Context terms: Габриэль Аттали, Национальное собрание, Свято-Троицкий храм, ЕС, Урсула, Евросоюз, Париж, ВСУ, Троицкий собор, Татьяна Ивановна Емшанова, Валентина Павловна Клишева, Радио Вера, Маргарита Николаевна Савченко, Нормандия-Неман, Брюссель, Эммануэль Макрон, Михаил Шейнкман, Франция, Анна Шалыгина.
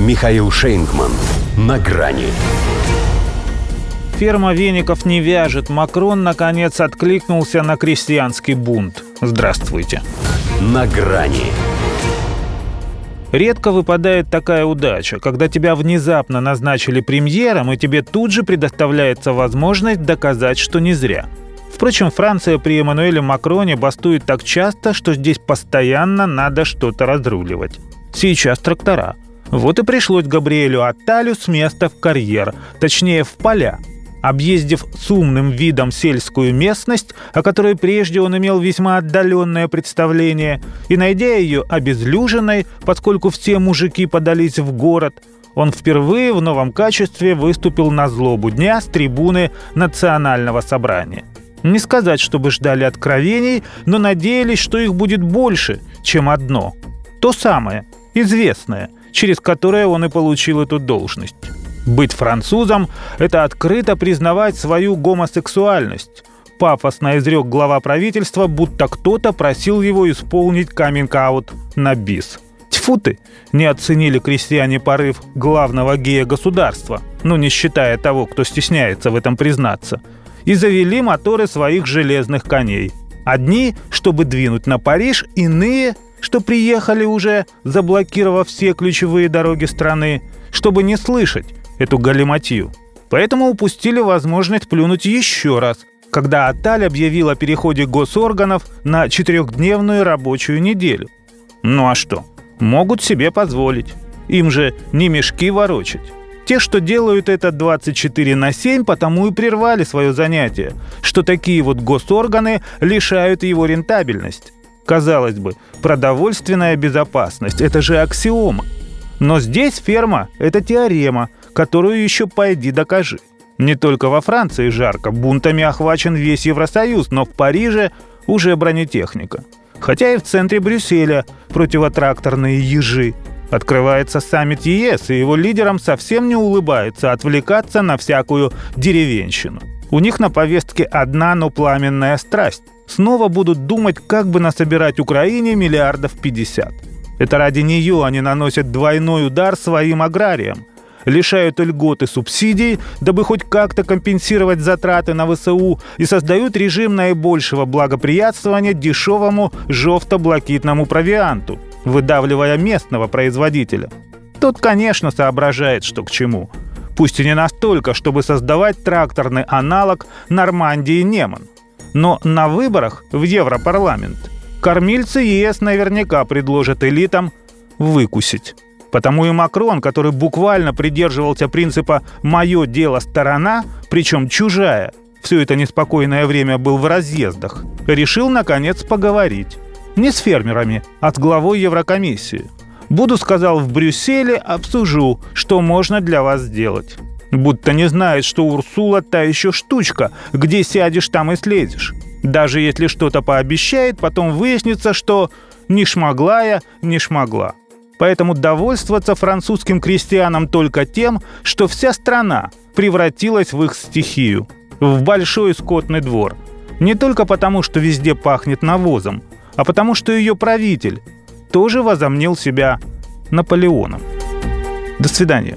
Михаил Шейнкман. На грани. Ферма веников не вяжет. Макрон, наконец, откликнулся на крестьянский бунт. Здравствуйте. На грани. Редко выпадает такая удача, когда тебя внезапно назначили премьером, и тебе тут же предоставляется возможность доказать, что не зря. Впрочем, Франция при Эммануэле Макроне бастует так часто, что здесь постоянно надо что-то разруливать. Сейчас трактора. Вот и пришлось Габриэлю Атталю с места в карьер, точнее в поля. Объездив с умным видом сельскую местность, о которой прежде он имел весьма отдаленное представление, и найдя ее обезлюженной, поскольку все мужики подались в город, он впервые в новом качестве выступил на злобу дня с трибуны Национального собрания. Не сказать, чтобы ждали откровений, но надеялись, что их будет больше, чем одно. То самое, известное, через которое он и получил эту должность. Быть французом – это открыто признавать свою гомосексуальность. Пафосно изрек глава правительства, будто кто-то просил его исполнить каминг-аут на бис. Тьфу ты! Не оценили крестьяне порыв главного гея государства, не считая того, кто стесняется в этом признаться. И завели моторы своих железных коней. Одни, чтобы двинуть на Париж, иные, что приехали уже, заблокировав все ключевые дороги страны, чтобы не слышать эту галиматью. Поэтому упустили возможность плюнуть еще раз, когда Атталь объявил о переходе госорганов на 4-дневную рабочую неделю. А что? Могут себе позволить. Им же не мешки ворочать. Те, что делают это 24/7, потому и прервали свое занятие, что такие госорганы лишают его рентабельности. Казалось бы, продовольственная безопасность – это же аксиома. Но здесь ферма – это теорема, которую еще пойди докажи. Не только во Франции жарко, бунтами охвачен весь Евросоюз, но в Париже уже бронетехника. Хотя и в центре Брюсселя противотракторные ежи. Открывается саммит ЕС, и его лидерам совсем не улыбается отвлекаться на всякую деревенщину. У них на повестке одна, но пламенная страсть. Снова будут думать, как бы насобирать Украине 50 миллиардов. Это ради нее они наносят двойной удар своим аграриям. Лишают льгот и субсидий, дабы хоть как-то компенсировать затраты на ВСУ, и создают режим наибольшего благоприятствования дешевому жовто-блакитному провианту, выдавливая местного производителя. Тот, конечно, соображает, что к чему. Пусть и не настолько, чтобы создавать тракторный аналог Нормандии-Неман. Но на выборах в Европарламент кормильцы ЕС наверняка предложат элитам выкусить. Потому и Макрон, который буквально придерживался принципа «моё дело сторона, причем чужая», все это неспокойное время был в разъездах, решил, наконец, поговорить. Не с фермерами, а с главой Еврокомиссии. «Буду, — сказал, — в Брюсселе, обсужу, что можно для вас сделать». Будто не знает, что Урсула та еще штучка, где сядешь, там и слезешь. Даже если что-то пообещает, потом выяснится, что не шмогла. Поэтому довольствоваться французским крестьянам только тем, что вся страна превратилась в их стихию, в большой скотный двор. Не только потому, что везде пахнет навозом, а потому, что ее правитель тоже возомнил себя Наполеоном. До свидания.